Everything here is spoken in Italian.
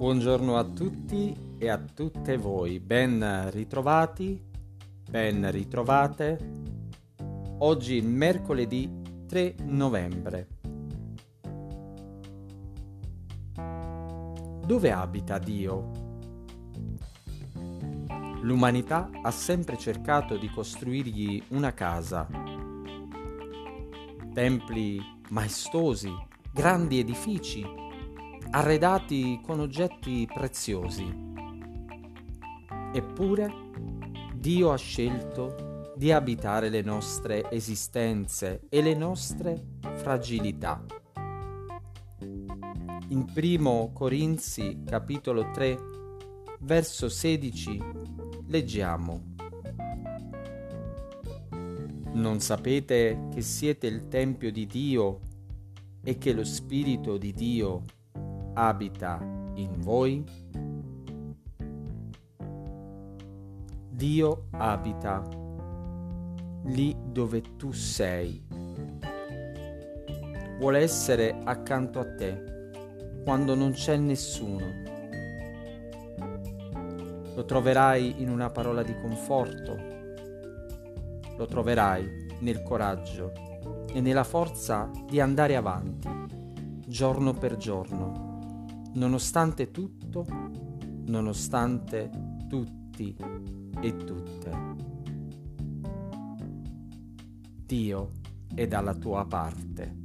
Buongiorno a tutti e a tutte voi, ben ritrovati, ben ritrovate. Oggi mercoledì 3 novembre. Dove abita Dio? L'umanità ha sempre cercato di costruirgli una casa. Templi maestosi, grandi edifici, arredati con oggetti preziosi. Eppure Dio ha scelto di abitare le nostre esistenze e le nostre fragilità. In 1 Corinzi, capitolo 3, verso 16, leggiamo: «Non sapete che siete il tempio di Dio e che lo Spirito di Dio abita in voi?» Dio abita lì dove tu sei. Vuole essere accanto a te quando non c'è nessuno. Lo troverai in una parola di conforto. Lo troverai nel coraggio e nella forza di andare avanti, giorno per giorno, nonostante tutto, nonostante tutti e tutte. Dio è dalla tua parte.